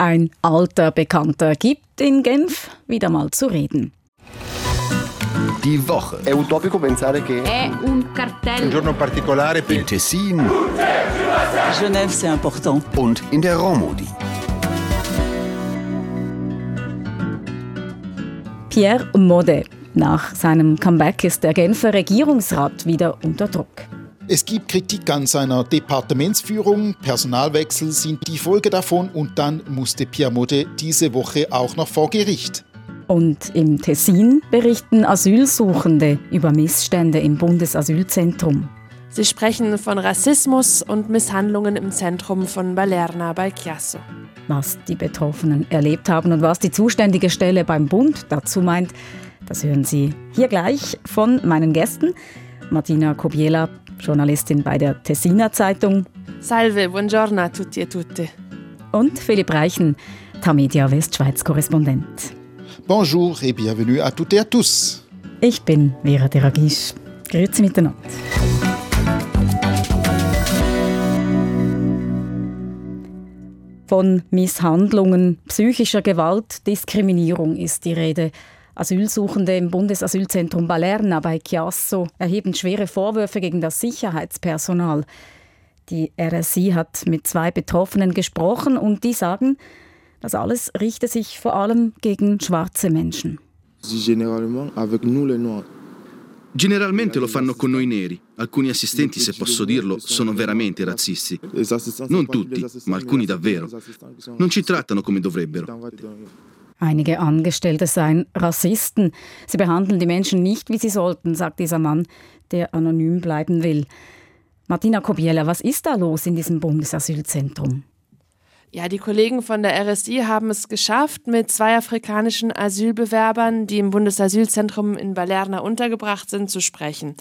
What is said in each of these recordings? ein alter Bekannter gibt in Genf wieder mal zu reden. Die Woche. È utopico pensare che è un cartello. Un giorno particolare per Tessin. Genève, c'est important. Und in der Romodi. Pierre Maudet. Nach seinem Comeback ist der Genfer Regierungsrat wieder unter Druck. Es gibt Kritik an seiner Departementsführung, Personalwechsel sind die Folge davon und dann musste Pierre Maudet diese Woche auch noch vor Gericht. Und im Tessin berichten Asylsuchende über Missstände im Bundesasylzentrum. Sie sprechen von Rassismus und Misshandlungen im Zentrum von Balerna bei Chiasso. Was die Betroffenen erlebt haben und was die zuständige Stelle beim Bund dazu meint, das hören Sie hier gleich von meinen Gästen. Martina Kobiela, Journalistin bei der Tessiner Zeitung. Salve, buongiorno a tutti e tutte. Und Philipp Reichen, Tamedia Westschweiz-Korrespondent. Bonjour et bienvenue à toutes et à tous. Ich bin Vera de Rageth. Grüezi miteinander. Von Misshandlungen, psychischer Gewalt, Diskriminierung ist die Rede. Asylsuchende im Bundesasylzentrum Balerna bei Chiasso erheben schwere Vorwürfe gegen das Sicherheitspersonal. Die RSI hat mit 2 Betroffenen gesprochen und die sagen, das alles richte sich vor allem gegen schwarze Menschen. Generalmente lo fanno con noi neri. Alcuni assistenti, se posso dirlo, sono veramente razzisti. Non tutti, ma alcuni davvero. Non ci trattano come dovrebbero. Einige Angestellte seien Rassisten. Sie behandeln die Menschen nicht, wie sie sollten, sagt dieser Mann, der anonym bleiben will. Martina Kobiela, was ist da los in diesem Bundesasylzentrum? Ja, die Kollegen von der RSI haben es geschafft, mit 2 afrikanischen Asylbewerbern, die im Bundesasylzentrum in Balerna untergebracht sind, zu sprechen.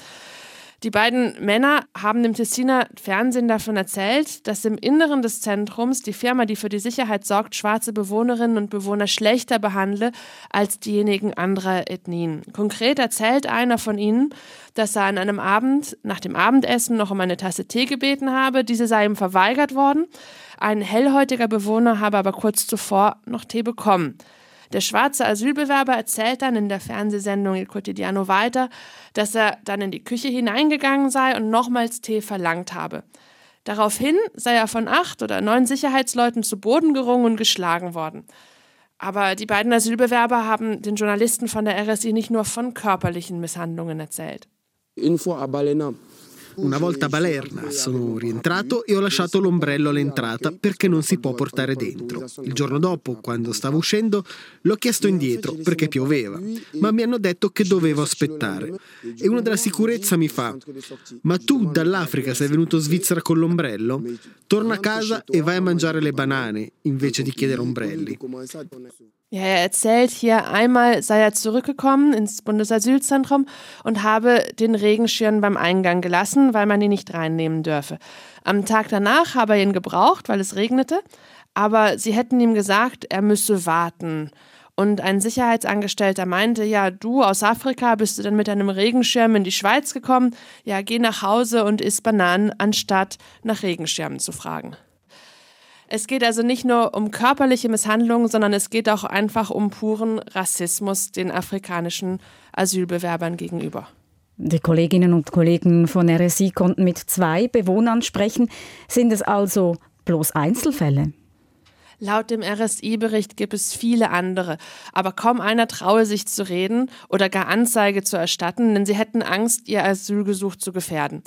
Die beiden Männer haben dem Tessiner Fernsehen davon erzählt, dass im Inneren des Zentrums die Firma, die für die Sicherheit sorgt, schwarze Bewohnerinnen und Bewohner schlechter behandle als diejenigen anderer Ethnien. Konkret erzählt einer von ihnen, dass er an einem Abend nach dem Abendessen noch um eine Tasse Tee gebeten habe. Diese sei ihm verweigert worden. Ein hellhäutiger Bewohner habe aber kurz zuvor noch Tee bekommen. Der schwarze Asylbewerber erzählt dann in der Fernsehsendung Il Quotidiano weiter, dass er dann in die Küche hineingegangen sei und nochmals Tee verlangt habe. Daraufhin sei er von 8 oder 9 Sicherheitsleuten zu Boden gerungen und geschlagen worden. Aber die beiden Asylbewerber haben den Journalisten von der RSI nicht nur von körperlichen Misshandlungen erzählt. Info a Balena. Una volta a Balerna sono rientrato e ho lasciato l'ombrello all'entrata perché non si può portare dentro. Il giorno dopo, quando stavo uscendo, l'ho chiesto indietro perché pioveva, ma mi hanno detto che dovevo aspettare. E uno della sicurezza mi fa: ma tu dall'Africa sei venuto in Svizzera con l'ombrello? Torna a casa e vai a mangiare le banane invece di chiedere ombrelli. Ja, er erzählt hier, einmal sei er zurückgekommen ins Bundesasylzentrum und habe den Regenschirm beim Eingang gelassen, weil man ihn nicht reinnehmen dürfe. Am Tag danach habe er ihn gebraucht, weil es regnete, aber sie hätten ihm gesagt, er müsse warten. Und ein Sicherheitsangestellter meinte, ja, du aus Afrika, bist du denn mit deinem Regenschirm in die Schweiz gekommen? Ja, geh nach Hause und iss Bananen, anstatt nach Regenschirmen zu fragen. Es geht also nicht nur um körperliche Misshandlungen, sondern es geht auch einfach um puren Rassismus den afrikanischen Asylbewerbern gegenüber. Die Kolleginnen und Kollegen von RSI konnten mit 2 Bewohnern sprechen. Sind es also bloß Einzelfälle? Laut dem RSI-Bericht gibt es viele andere, aber kaum einer traue sich zu reden oder gar Anzeige zu erstatten, denn sie hätten Angst, ihr Asylgesuch zu gefährden.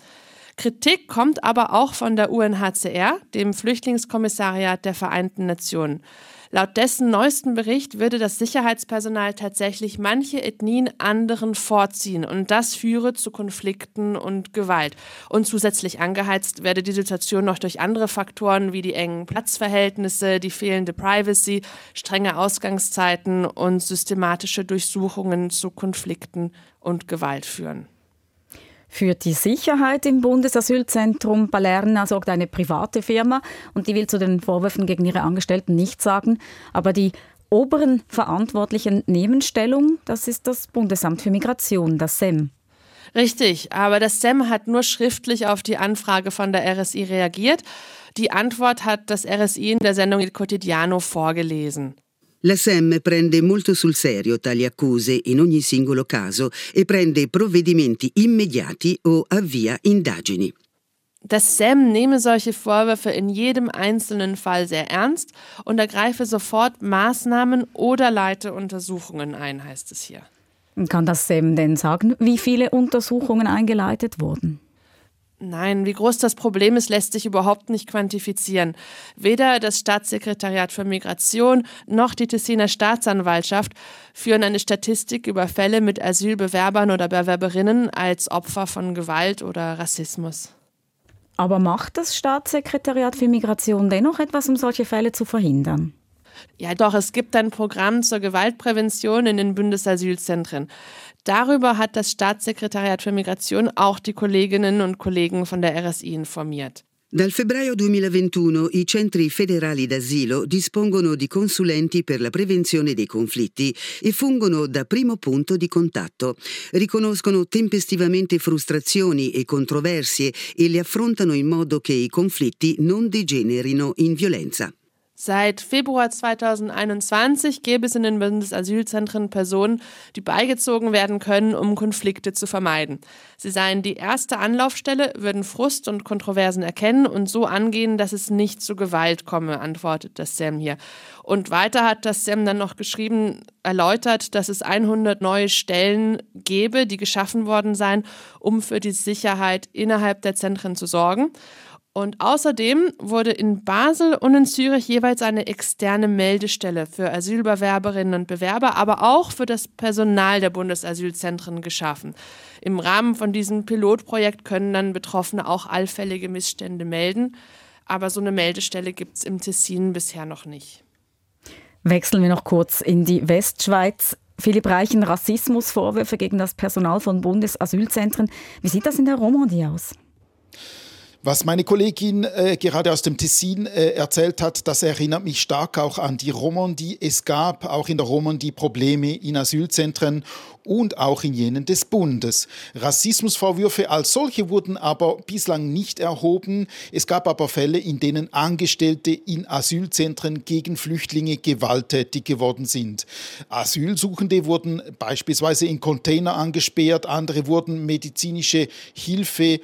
Kritik kommt aber auch von der UNHCR, dem Flüchtlingskommissariat der Vereinten Nationen. Laut dessen neuesten Bericht würde das Sicherheitspersonal tatsächlich manche Ethnien anderen vorziehen und das führe zu Konflikten und Gewalt. Und zusätzlich angeheizt werde die Situation noch durch andere Faktoren wie die engen Platzverhältnisse, die fehlende Privacy, strenge Ausgangszeiten und systematische Durchsuchungen zu Konflikten und Gewalt führen. Für die Sicherheit im Bundesasylzentrum Balerna sorgt eine private Firma und die will zu den Vorwürfen gegen ihre Angestellten nichts sagen. Aber die oberen Verantwortlichen nehmen Stellung, das ist das Bundesamt für Migration, das SEM. Richtig, aber das SEM hat nur schriftlich auf die Anfrage von der RSI reagiert. Die Antwort hat das RSI in der Sendung Il Quotidiano vorgelesen. La SEM prende molto sul serio tali accuse in ogni singolo caso e prende provvedimenti immediati o avvia indagini. Das SEM nehme solche Vorwürfe in jedem einzelnen Fall sehr ernst und ergreife sofort Maßnahmen oder leite Untersuchungen ein, heißt es hier. Kann das SEM denn sagen, wie viele Untersuchungen eingeleitet wurden? Nein, wie groß das Problem ist, lässt sich überhaupt nicht quantifizieren. Weder das Staatssekretariat für Migration noch die Tessiner Staatsanwaltschaft führen eine Statistik über Fälle mit Asylbewerbern oder Bewerberinnen als Opfer von Gewalt oder Rassismus. Aber macht das Staatssekretariat für Migration dennoch etwas, um solche Fälle zu verhindern? Ja doch, es gibt ein Programm zur Gewaltprävention in den Bundesasylzentren. Darüber hat das Staatssekretariat für Migration auch die Kolleginnen und Kollegen von der RSI informiert. Dal febbraio 2021 i centri federali d'asilo dispongono di consulenti per la prevenzione dei conflitti e fungono da primo punto di contatto. Riconoscono tempestivamente frustrazioni e controversie e le affrontano in modo che i conflitti non degenerino in violenza. Seit Februar 2021 gäbe es in den Bundesasylzentren Personen, die beigezogen werden können, um Konflikte zu vermeiden. Sie seien die erste Anlaufstelle, würden Frust und Kontroversen erkennen und so angehen, dass es nicht zu Gewalt komme, antwortet das SEM hier. Und weiter hat das SEM dann noch geschrieben, erläutert, dass es 100 neue Stellen gäbe, die geschaffen worden seien, um für die Sicherheit innerhalb der Zentren zu sorgen. Und außerdem wurde in Basel und in Zürich jeweils eine externe Meldestelle für Asylbewerberinnen und Bewerber, aber auch für das Personal der Bundesasylzentren geschaffen. Im Rahmen von diesem Pilotprojekt können dann Betroffene auch allfällige Missstände melden, aber so eine Meldestelle gibt es im Tessin bisher noch nicht. Wechseln wir noch kurz in die Westschweiz. Philipp Reichen, Rassismusvorwürfe gegen das Personal von Bundesasylzentren. Wie sieht das in der Romandie aus? Was meine Kollegin gerade aus dem Tessin erzählt hat, das erinnert mich stark auch an die Romandie. Es gab auch in der Romandie Probleme in Asylzentren und auch in jenen des Bundes. Rassismusvorwürfe als solche wurden aber bislang nicht erhoben. Es gab aber Fälle, in denen Angestellte in Asylzentren gegen Flüchtlinge gewalttätig geworden sind. Asylsuchende wurden beispielsweise in Container angesperrt, andere wurden medizinische Hilfe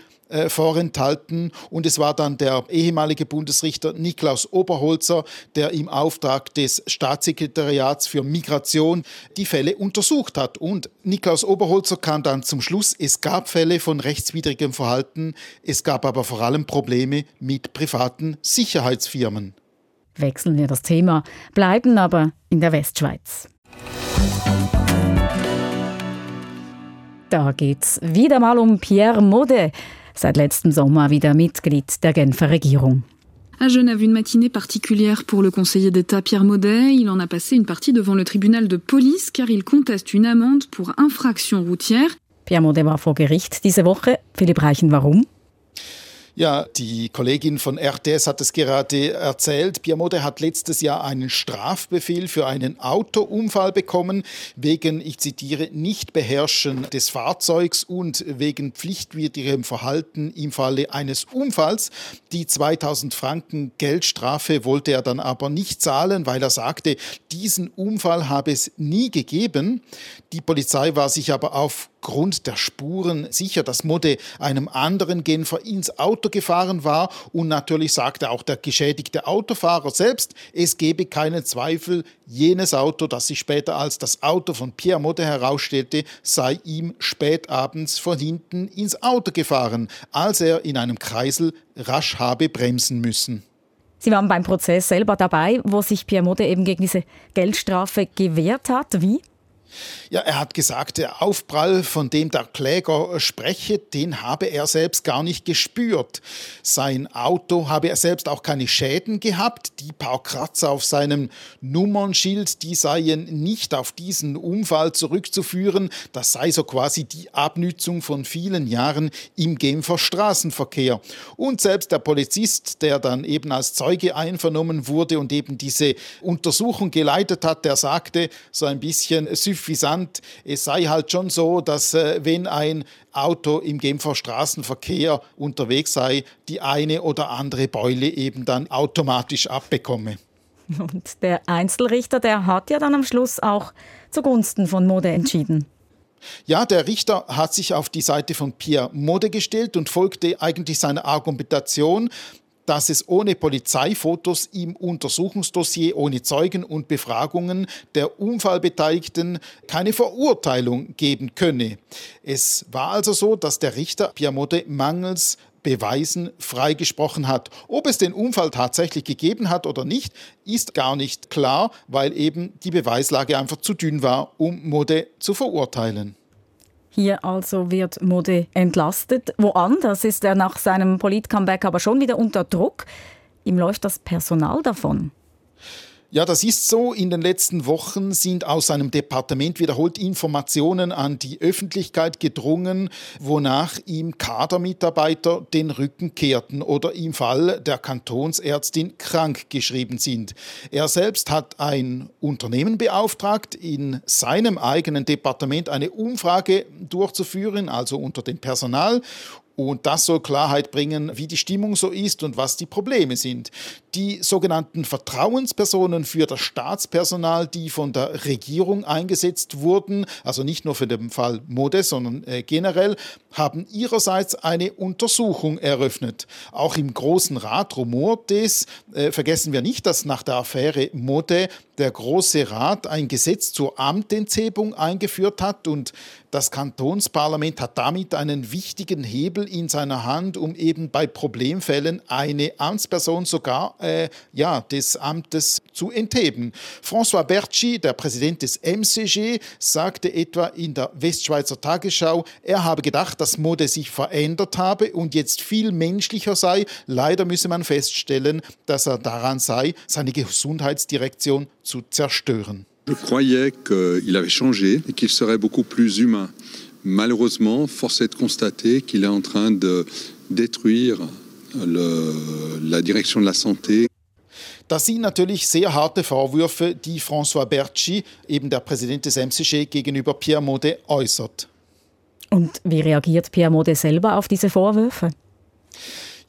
vorenthalten und es war dann der ehemalige Bundesrichter Niklaus Oberholzer, der im Auftrag des Staatssekretariats für Migration die Fälle untersucht hat. Und Niklaus Oberholzer kam dann zum Schluss, es gab Fälle von rechtswidrigem Verhalten, es gab aber vor allem Probleme mit privaten Sicherheitsfirmen. Wechseln wir das Thema, bleiben aber in der Westschweiz. Da geht's wieder mal um Pierre Maudet. Seit letztem Sommer wieder Mitglied der Genfer Regierung. À Genève, une matinée particulière pour le conseiller d'État Pierre Maudet. Il en a passé une partie devant le tribunal de police, car il conteste une amende pour infraction routière. Pierre Maudet war vor Gericht diese Woche. Philipp Reichen, warum? Ja, die Kollegin von RTS hat es gerade erzählt. Pierre Maudet hat letztes Jahr einen Strafbefehl für einen Autounfall bekommen, wegen, ich zitiere, Nichtbeherrschen des Fahrzeugs und wegen pflichtwidrigem Verhalten im Falle eines Unfalls. Die 2000 Franken Geldstrafe wollte er dann aber nicht zahlen, weil er sagte, diesen Unfall habe es nie gegeben. Die Polizei war sich aber aufgrund der Spuren sicher, dass Maudet einem anderen Genfer ins Auto gefahren war und natürlich sagte auch der geschädigte Autofahrer selbst, es gebe keinen Zweifel, jenes Auto, das sich später als das Auto von Pierre Maudet herausstellte, sei ihm spätabends von hinten ins Auto gefahren, als er in einem Kreisel rasch habe bremsen müssen. Sie waren beim Prozess selber dabei, wo sich Pierre Maudet eben gegen diese Geldstrafe gewehrt hat. Wie? Ja, er hat gesagt, der Aufprall, von dem der Kläger spreche, den habe er selbst gar nicht gespürt. Sein Auto habe er selbst auch keine Schäden gehabt. Die paar Kratzer auf seinem Nummernschild, die seien nicht auf diesen Unfall zurückzuführen. Das sei so quasi die Abnützung von vielen Jahren im Genfer Straßenverkehr. Und selbst der Polizist, der dann eben als Zeuge einvernommen wurde und eben diese Untersuchung geleitet hat, der sagte so ein bisschen süffisant, suffisant. Es sei halt schon so, dass wenn ein Auto im Genfer Straßenverkehr unterwegs sei, die eine oder andere Beule eben dann automatisch abbekomme. Und der Einzelrichter, der hat ja dann am Schluss auch zugunsten von Maudet entschieden. Ja, der Richter hat sich auf die Seite von Pierre Maudet gestellt und folgte eigentlich seiner Argumentation, dass es ohne Polizeifotos im Untersuchungsdossier, ohne Zeugen und Befragungen der Unfallbeteiligten keine Verurteilung geben könne. Es war also so, dass der Richter Pierre Maudet mangels Beweisen freigesprochen hat. Ob es den Unfall tatsächlich gegeben hat oder nicht, ist gar nicht klar, weil eben die Beweislage einfach zu dünn war, um Maudet zu verurteilen. Hier also wird Maudet entlastet. Woanders ist er nach seinem Polit-Comeback aber schon wieder unter Druck. Ihm läuft das Personal davon. Ja, das ist so. In den letzten Wochen sind aus seinem Departement wiederholt Informationen an die Öffentlichkeit gedrungen, wonach ihm Kadermitarbeiter den Rücken kehrten oder im Fall der Kantonsärztin krank geschrieben sind. Er selbst hat ein Unternehmen beauftragt, in seinem eigenen Departement eine Umfrage durchzuführen, also unter dem Personal. Und das soll Klarheit bringen, wie die Stimmung so ist und was die Probleme sind. Die sogenannten Vertrauenspersonen für das Staatspersonal, die von der Regierung eingesetzt wurden, also nicht nur für den Fall Maudet, sondern generell, haben ihrerseits eine Untersuchung eröffnet. Auch im Grossen Rat rumort es. Vergessen wir nicht, dass nach der Affäre Maudet der Grosse Rat ein Gesetz zur Amtenshebung eingeführt hat und das Kantonsparlament hat damit einen wichtigen Hebel in seiner Hand, um eben bei Problemfällen eine Amtsperson sogar des Amtes zu entheben. François Bertschi, der Präsident des MCG, sagte etwa in der Westschweizer Tagesschau, er habe gedacht, dass Maudet sich verändert habe und jetzt viel menschlicher sei. Leider müsse man feststellen, dass er daran sei, seine Gesundheitsdirektion zu zerstören. Je croyais qu'il avait changé et qu'il serait beaucoup plus humain. Malheureusement, force est de constater qu'il est en train de détruire la direction de la santé. Das sind natürlich sehr harte Vorwürfe, die François Bertschi, eben der Präsident des MCG, gegenüber Pierre Maudet äußert. Und wie reagiert Pierre Maudet selber auf diese Vorwürfe?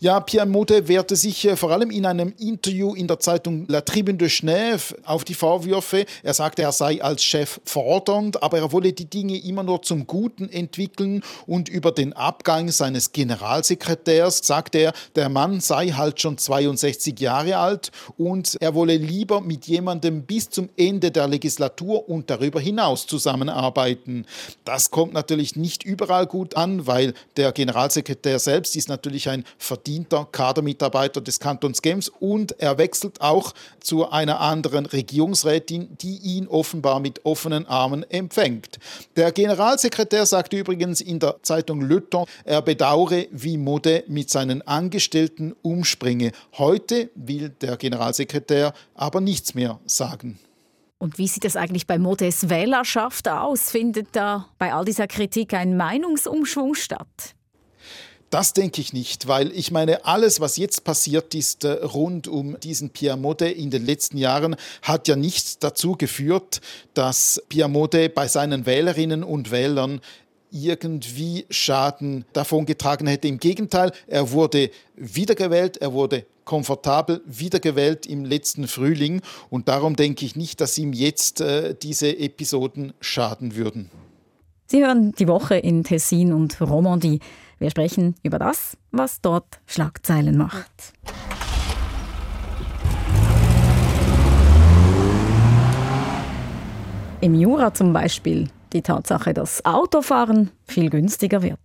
Ja, Pierre Maudet wehrte sich vor allem in einem Interview in der Zeitung La Tribune de Genève auf die Vorwürfe. Er sagte, er sei als Chef fordernd, aber er wolle die Dinge immer nur zum Guten entwickeln. Und über den Abgang seines Generalsekretärs sagte er, der Mann sei halt schon 62 Jahre alt und er wolle lieber mit jemandem bis zum Ende der Legislatur und darüber hinaus zusammenarbeiten. Das kommt natürlich nicht überall gut an, weil der Generalsekretär selbst ist natürlich ein Kadermitarbeiter des Kantons Genf und er wechselt auch zu einer anderen Regierungsrätin, die ihn offenbar mit offenen Armen empfängt. Der Generalsekretär sagte übrigens in der Zeitung Le Temps, er bedauere, wie Maudet mit seinen Angestellten umspringe. Heute will der Generalsekretär aber nichts mehr sagen. Und wie sieht das eigentlich bei Maudets Wählerschaft aus? Findet da bei all dieser Kritik ein Meinungsumschwung statt? Das denke ich nicht, weil ich meine, alles, was jetzt passiert ist rund um diesen Pierre Maudet in den letzten Jahren, hat ja nichts dazu geführt, dass Pierre Maudet bei seinen Wählerinnen und Wählern irgendwie Schaden davongetragen hätte. Im Gegenteil, er wurde wiedergewählt, er wurde komfortabel wiedergewählt im letzten Frühling und darum denke ich nicht, dass ihm jetzt diese Episoden schaden würden. Sie hören die Woche in Tessin und Romandie. Wir sprechen über das, was dort Schlagzeilen macht. Im Jura zum Beispiel die Tatsache, dass Autofahren viel günstiger wird.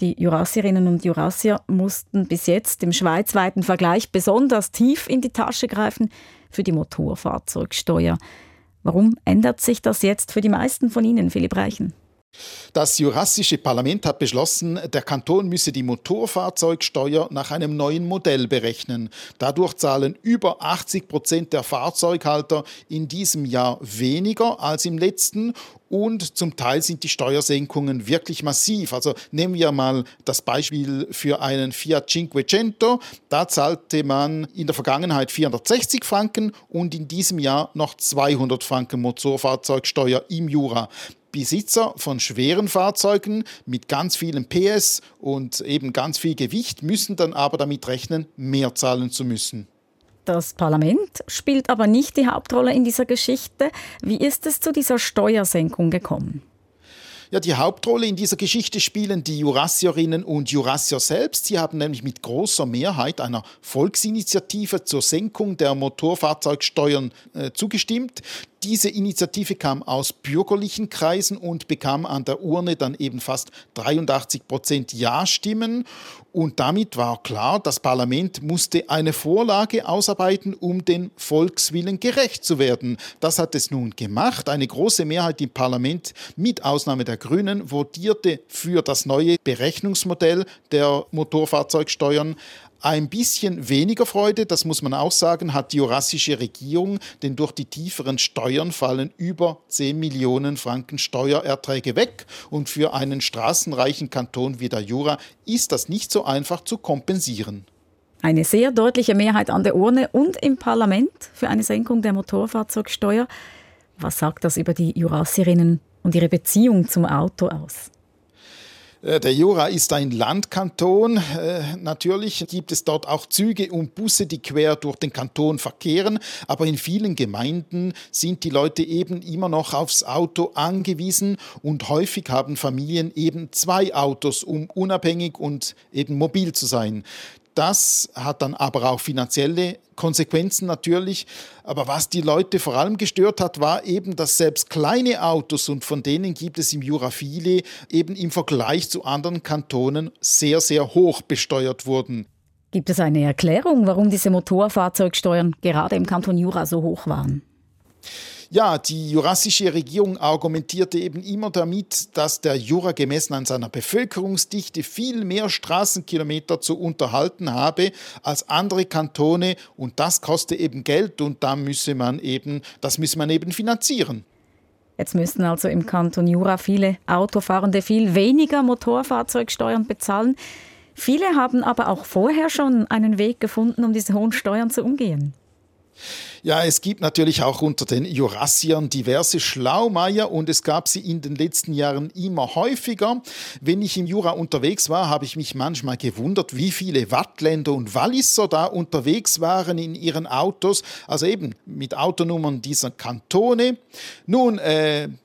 Die Jurassierinnen und Jurassier mussten bis jetzt im schweizweiten Vergleich besonders tief in die Tasche greifen für die Motorfahrzeugsteuer. Warum ändert sich das jetzt für die meisten von Ihnen, Philipp Reichen? Das jurassische Parlament hat beschlossen, der Kanton müsse die Motorfahrzeugsteuer nach einem neuen Modell berechnen. Dadurch zahlen über 80% der Fahrzeughalter in diesem Jahr weniger als im letzten Und zum Teil sind die Steuersenkungen wirklich massiv. Also nehmen wir mal das Beispiel für einen Fiat Cinquecento. Da zahlte man in der Vergangenheit 460 Franken und in diesem Jahr noch 200 Franken Motorfahrzeugsteuer im Jura. Besitzer von schweren Fahrzeugen mit ganz vielen PS und eben ganz viel Gewicht müssen dann aber damit rechnen, mehr zahlen zu müssen. Das Parlament spielt aber nicht die Hauptrolle in dieser Geschichte. Wie ist es zu dieser Steuersenkung gekommen? Ja, die Hauptrolle in dieser Geschichte spielen die Jurassierinnen und Jurassier selbst. Sie haben nämlich mit großer Mehrheit einer Volksinitiative zur Senkung der Motorfahrzeugsteuern zugestimmt. Diese Initiative kam aus bürgerlichen Kreisen und bekam an der Urne dann eben fast 83% Ja-Stimmen. Und damit war klar, das Parlament musste eine Vorlage ausarbeiten, um dem Volkswillen gerecht zu werden. Das hat es nun gemacht. Eine große Mehrheit im Parlament, mit Ausnahme der Grünen, votierte für das neue Berechnungsmodell der Motorfahrzeugsteuern. Ein bisschen weniger Freude, das muss man auch sagen, hat die jurassische Regierung, denn durch die tieferen Steuern fallen über 10 Millionen Franken Steuererträge weg. Und für einen straßenreichen Kanton wie der Jura ist das nicht so einfach zu kompensieren. Eine sehr deutliche Mehrheit an der Urne und im Parlament für eine Senkung der Motorfahrzeugsteuer. Was sagt das über die Jurassierinnen und ihre Beziehung zum Auto aus? Der Jura ist ein Landkanton. Natürlich gibt es dort auch Züge und Busse, die quer durch den Kanton verkehren. Aber in vielen Gemeinden sind die Leute eben immer noch aufs Auto angewiesen. Und häufig haben Familien eben zwei Autos, um unabhängig und eben mobil zu sein. Das hat dann aber auch finanzielle Konsequenzen natürlich. Aber was die Leute vor allem gestört hat, war eben, dass selbst kleine Autos, und von denen gibt es im Jura viele, eben im Vergleich zu anderen Kantonen sehr, sehr hoch besteuert wurden. Gibt es eine Erklärung, warum diese Motorfahrzeugsteuern gerade im Kanton Jura so hoch waren? Ja, die jurassische Regierung argumentierte eben immer damit, dass der Jura gemessen an seiner Bevölkerungsdichte viel mehr Straßenkilometer zu unterhalten habe als andere Kantone, und das koste eben Geld und das müsse man eben finanzieren. Jetzt müssten also im Kanton Jura viele Autofahrende viel weniger Motorfahrzeugsteuern bezahlen. Viele haben aber auch vorher schon einen Weg gefunden, um diese hohen Steuern zu umgehen. Ja, es gibt natürlich auch unter den Jurassiern diverse Schlaumeier, und es gab sie in den letzten Jahren immer häufiger. Wenn ich im Jura unterwegs war, habe ich mich manchmal gewundert, wie viele Wattländer und Walliser da unterwegs waren in ihren Autos, also eben mit Autonummern dieser Kantone. Nun,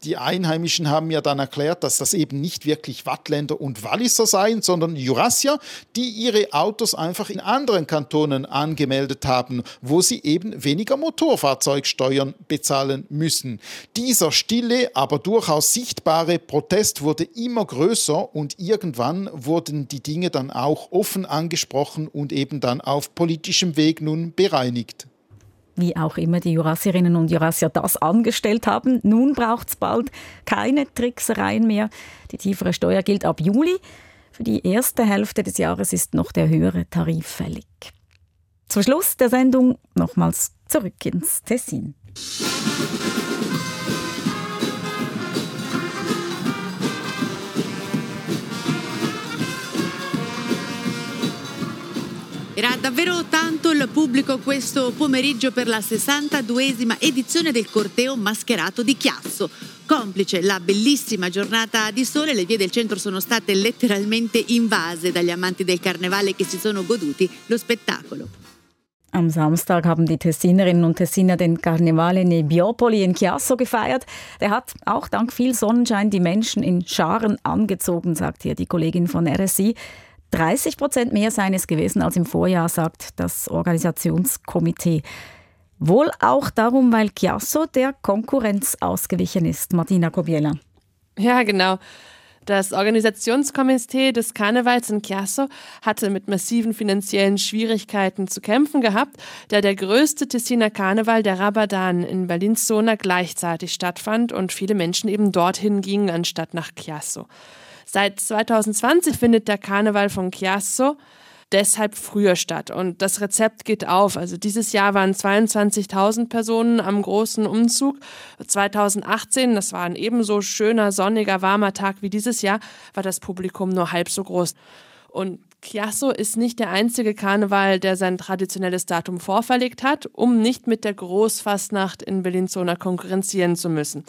die Einheimischen haben mir dann erklärt, dass das eben nicht wirklich Wattländer und Walliser seien, sondern Jurassier, die ihre Autos einfach in anderen Kantonen angemeldet haben, wo sie eben weniger Motorfahrzeugsteuern bezahlen müssen. Dieser stille, aber durchaus sichtbare Protest wurde immer größer, und irgendwann wurden die Dinge dann auch offen angesprochen und eben dann auf politischem Weg nun bereinigt. Wie auch immer die Jurassierinnen und Jurassier das angestellt haben, nun braucht es bald keine Tricksereien mehr. Die tiefere Steuer gilt ab Juli. Für die erste Hälfte des Jahres ist noch der höhere Tarif fällig. Zum Schluss der Sendung nochmals zurück ins Tessin. Era davvero tanto il pubblico questo pomeriggio per la 62esima edizione del corteo mascherato di Chiasso. Complice la bellissima giornata di sole, le vie del centro sono state letteralmente invase dagli amanti del carnevale che si sono goduti lo spettacolo. Am Samstag haben die Tessinerinnen und Tessiner den Carnevale Nebiopoli in Chiasso gefeiert. Der hat auch dank viel Sonnenschein die Menschen in Scharen angezogen, sagt hier die Kollegin von RSI. 30% mehr seien es gewesen als im Vorjahr, sagt das Organisationskomitee. Wohl auch darum, weil Chiasso der Konkurrenz ausgewichen ist. Martina Kobiela. Ja, genau. Das Organisationskomitee des Karnevals in Chiasso hatte mit massiven finanziellen Schwierigkeiten zu kämpfen gehabt, da der größte Tessiner Karneval, der Rabadan, in Bellinzona gleichzeitig stattfand und viele Menschen eben dorthin gingen, anstatt nach Chiasso. Seit 2020 findet der Karneval von Chiasso deshalb früher statt. Und das Rezept geht auf. Also dieses Jahr waren 22.000 Personen am großen Umzug. 2018, das war ein ebenso schöner, sonniger, warmer Tag wie dieses Jahr, war das Publikum nur halb so groß. Und Chiasso ist nicht der einzige Karneval, der sein traditionelles Datum vorverlegt hat, um nicht mit der Großfastnacht in Bellinzona konkurrenzieren zu müssen.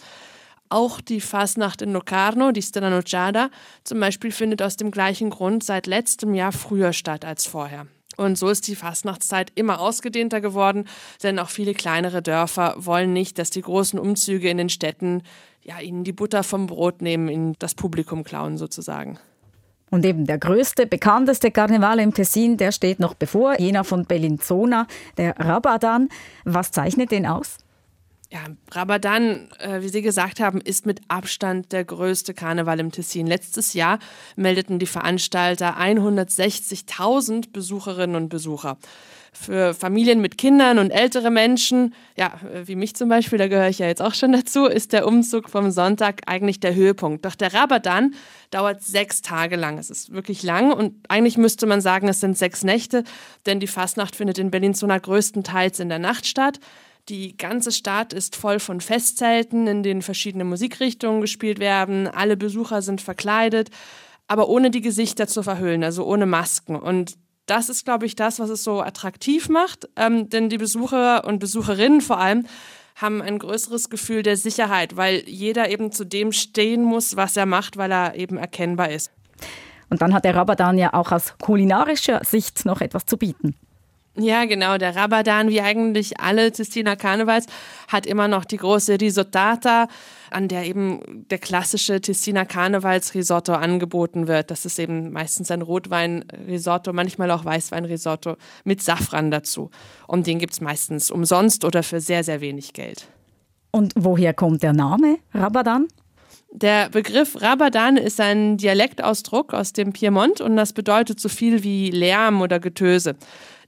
Auch die Fastnacht in Locarno, die Stella Nociada, zum Beispiel findet aus dem gleichen Grund seit letztem Jahr früher statt als vorher. Und so ist die Fastnachtszeit immer ausgedehnter geworden, denn auch viele kleinere Dörfer wollen nicht, dass die großen Umzüge in den Städten ihnen die Butter vom Brot nehmen, ihnen das Publikum klauen sozusagen. Und eben der größte, bekannteste Karneval im Tessin, der steht noch bevor, jener von Bellinzona, der Rabadan. Was zeichnet den aus? Ja, Rabadan, wie Sie gesagt haben, ist mit Abstand der größte Karneval im Tessin. Letztes Jahr meldeten die Veranstalter 160.000 Besucherinnen und Besucher. Für Familien mit Kindern und ältere Menschen, wie mich zum Beispiel, da gehöre ich ja jetzt auch schon dazu, ist der Umzug vom Sonntag eigentlich der Höhepunkt. Doch der Rabadan dauert 6 Tage lang. Es ist wirklich lang und eigentlich müsste man sagen, es sind 6 Nächte, denn die Fastnacht findet in Bellinzona größtenteils in der Nacht statt. Die ganze Stadt ist voll von Festzelten, in denen verschiedene Musikrichtungen gespielt werden. Alle Besucher sind verkleidet, aber ohne die Gesichter zu verhüllen, also ohne Masken. Und das ist, glaube ich, das, was es so attraktiv macht. Denn die Besucher und Besucherinnen vor allem haben ein größeres Gefühl der Sicherheit, weil jeder eben zu dem stehen muss, was er macht, weil er eben erkennbar ist. Und dann hat der Rabadan ja auch aus kulinarischer Sicht noch etwas zu bieten. Ja, genau. Der Rabadan, wie eigentlich alle Tessiner Karnevals, hat immer noch die große Risottata, an der eben der klassische Tessiner Karnevalsrisotto angeboten wird. Das ist eben meistens ein Rotweinrisotto, manchmal auch Weißweinrisotto mit Safran dazu. Und den gibt es meistens umsonst oder für sehr, sehr wenig Geld. Und woher kommt der Name Rabadan? Der Begriff Rabadan ist ein Dialektausdruck aus dem Piemont und das bedeutet so viel wie Lärm oder Getöse.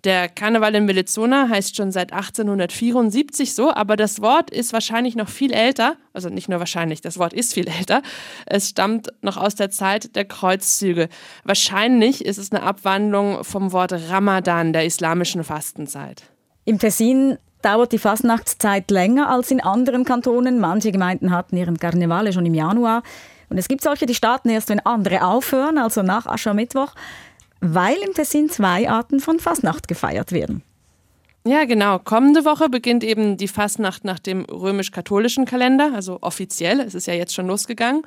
Der Karneval in Bellinzona heißt schon seit 1874 so, aber das Wort ist wahrscheinlich noch viel älter, also nicht nur wahrscheinlich, das Wort ist viel älter. Es stammt noch aus der Zeit der Kreuzzüge. Wahrscheinlich ist es eine Abwandlung vom Wort Ramadan, der islamischen Fastenzeit. Im Tessin dauert die Fastnachtszeit länger als in anderen Kantonen. Manche Gemeinden hatten ihren Karnevale schon im Januar. Und es gibt solche, die starten erst, wenn andere aufhören, also nach Aschermittwoch, weil im Tessin 2 Arten von Fastnacht gefeiert werden. Ja, genau. Kommende Woche beginnt eben die Fastnacht nach dem römisch-katholischen Kalender, also offiziell, es ist ja jetzt schon losgegangen.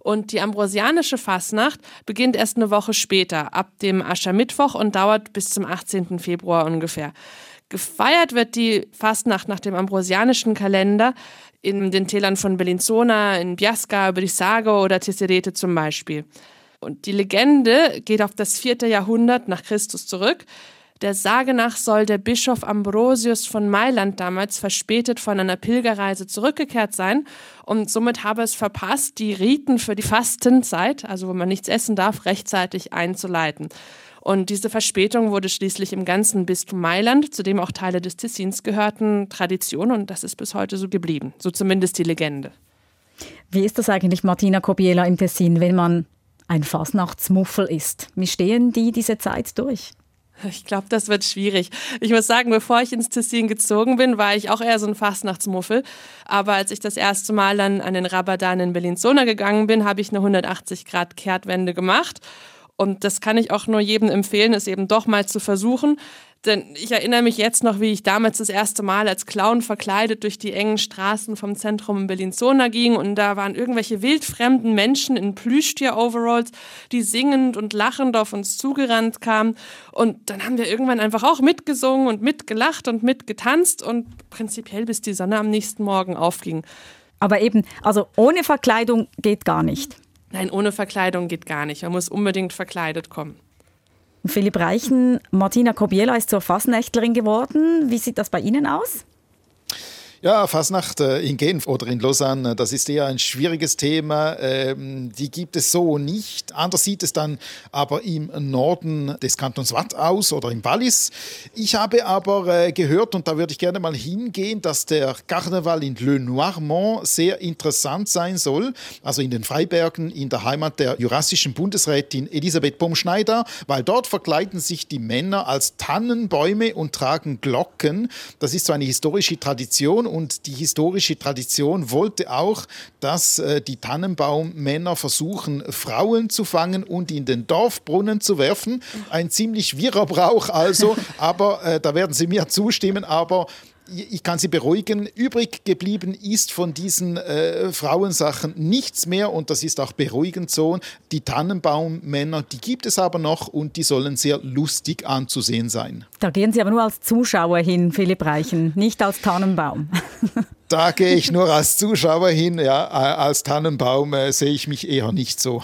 Und die ambrosianische Fastnacht beginnt erst eine Woche später, ab dem Aschermittwoch und dauert bis zum 18. Februar ungefähr. Gefeiert wird die Fastnacht nach dem ambrosianischen Kalender in den Tälern von Bellinzona, in Biasca, Brissago oder Tesserete zum Beispiel. Und die Legende geht auf das 4. Jahrhundert nach Christus zurück. Der Sage nach soll der Bischof Ambrosius von Mailand damals verspätet von einer Pilgerreise zurückgekehrt sein und somit habe es verpasst, die Riten für die Fastenzeit, also wo man nichts essen darf, rechtzeitig einzuleiten. Und diese Verspätung wurde schließlich im ganzen Bistum Mailand, zu dem auch Teile des Tessins gehörten, Tradition und das ist bis heute so geblieben, so zumindest die Legende. Wie ist das eigentlich, Martina Kobiela, im Tessin, wenn man ein Fasnachtsmuffel ist? Wie stehen die diese Zeit durch? Ich glaube, das wird schwierig. Ich muss sagen, bevor ich ins Tessin gezogen bin, war ich auch eher so ein Fastnachtsmuffel. Aber als ich das erste Mal dann an den Rabadan in Bellinzona gegangen bin, habe ich eine 180-Grad-Kehrtwende gemacht. Und das kann ich auch nur jedem empfehlen, es eben doch mal zu versuchen. Denn ich erinnere mich jetzt noch, wie ich damals das erste Mal als Clown verkleidet durch die engen Straßen vom Zentrum in Bellinzona ging und da waren irgendwelche wildfremden Menschen in Plüschtier-Overalls, die singend und lachend auf uns zugerannt kamen und dann haben wir irgendwann einfach auch mitgesungen und mitgelacht und mitgetanzt und prinzipiell bis die Sonne am nächsten Morgen aufging. Aber eben, also ohne Verkleidung geht gar nicht. Nein, ohne Verkleidung geht gar nicht. Man muss unbedingt verkleidet kommen. Philipp Reichen, Martina Kobiela ist zur Fasnächtlerin geworden. Wie sieht das bei Ihnen aus? Ja, Fasnacht in Genf oder in Lausanne, das ist eher ein schwieriges Thema. Die gibt es so nicht. Anders sieht es dann aber im Norden des Kantons Watt aus oder im Wallis. Ich habe aber gehört, und da würde ich gerne mal hingehen, dass der Karneval in Le Noirmont sehr interessant sein soll. Also in den Freibergen, in der Heimat der jurassischen Bundesrätin Elisabeth Baumschneider, weil dort verkleiden sich die Männer als Tannenbäume und tragen Glocken. Das ist so eine historische Tradition, und die historische Tradition wollte auch, dass die Tannenbaummänner versuchen, Frauen zu fangen und in den Dorfbrunnen zu werfen. Ein ziemlich wirrer Brauch also, aber da werden Sie mir zustimmen, aber ich kann Sie beruhigen, übrig geblieben ist von diesen Frauensachen nichts mehr, und das ist auch beruhigend so. Die Tannenbaummänner, die gibt es aber noch, und die sollen sehr lustig anzusehen sein. Da gehen Sie aber nur als Zuschauer hin, Philipp Reichen, nicht als Tannenbaum. Da gehe ich nur als Zuschauer hin, ja, als Tannenbaum sehe ich mich eher nicht so.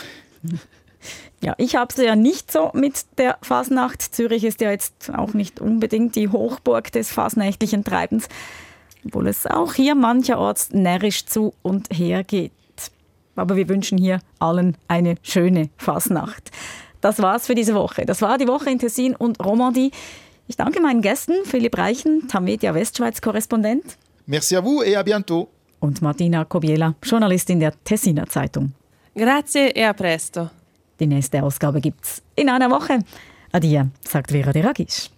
Ja, ich habe es ja nicht so mit der Fasnacht. Zürich ist ja jetzt auch nicht unbedingt die Hochburg des fasnächtlichen Treibens, obwohl es auch hier mancherorts närrisch zu und her geht. Aber wir wünschen hier allen eine schöne Fasnacht. Das war's für diese Woche. Das war die Woche in Tessin und Romandie. Ich danke meinen Gästen, Philipp Reichen, Tamedia Westschweiz-Korrespondent. Merci à vous et à bientôt. Und Martina Kobiela, Journalistin der Tessiner Zeitung. Grazie e a presto. Die nächste Ausgabe gibt's in einer Woche. Adia, sagt Vera de Rageth.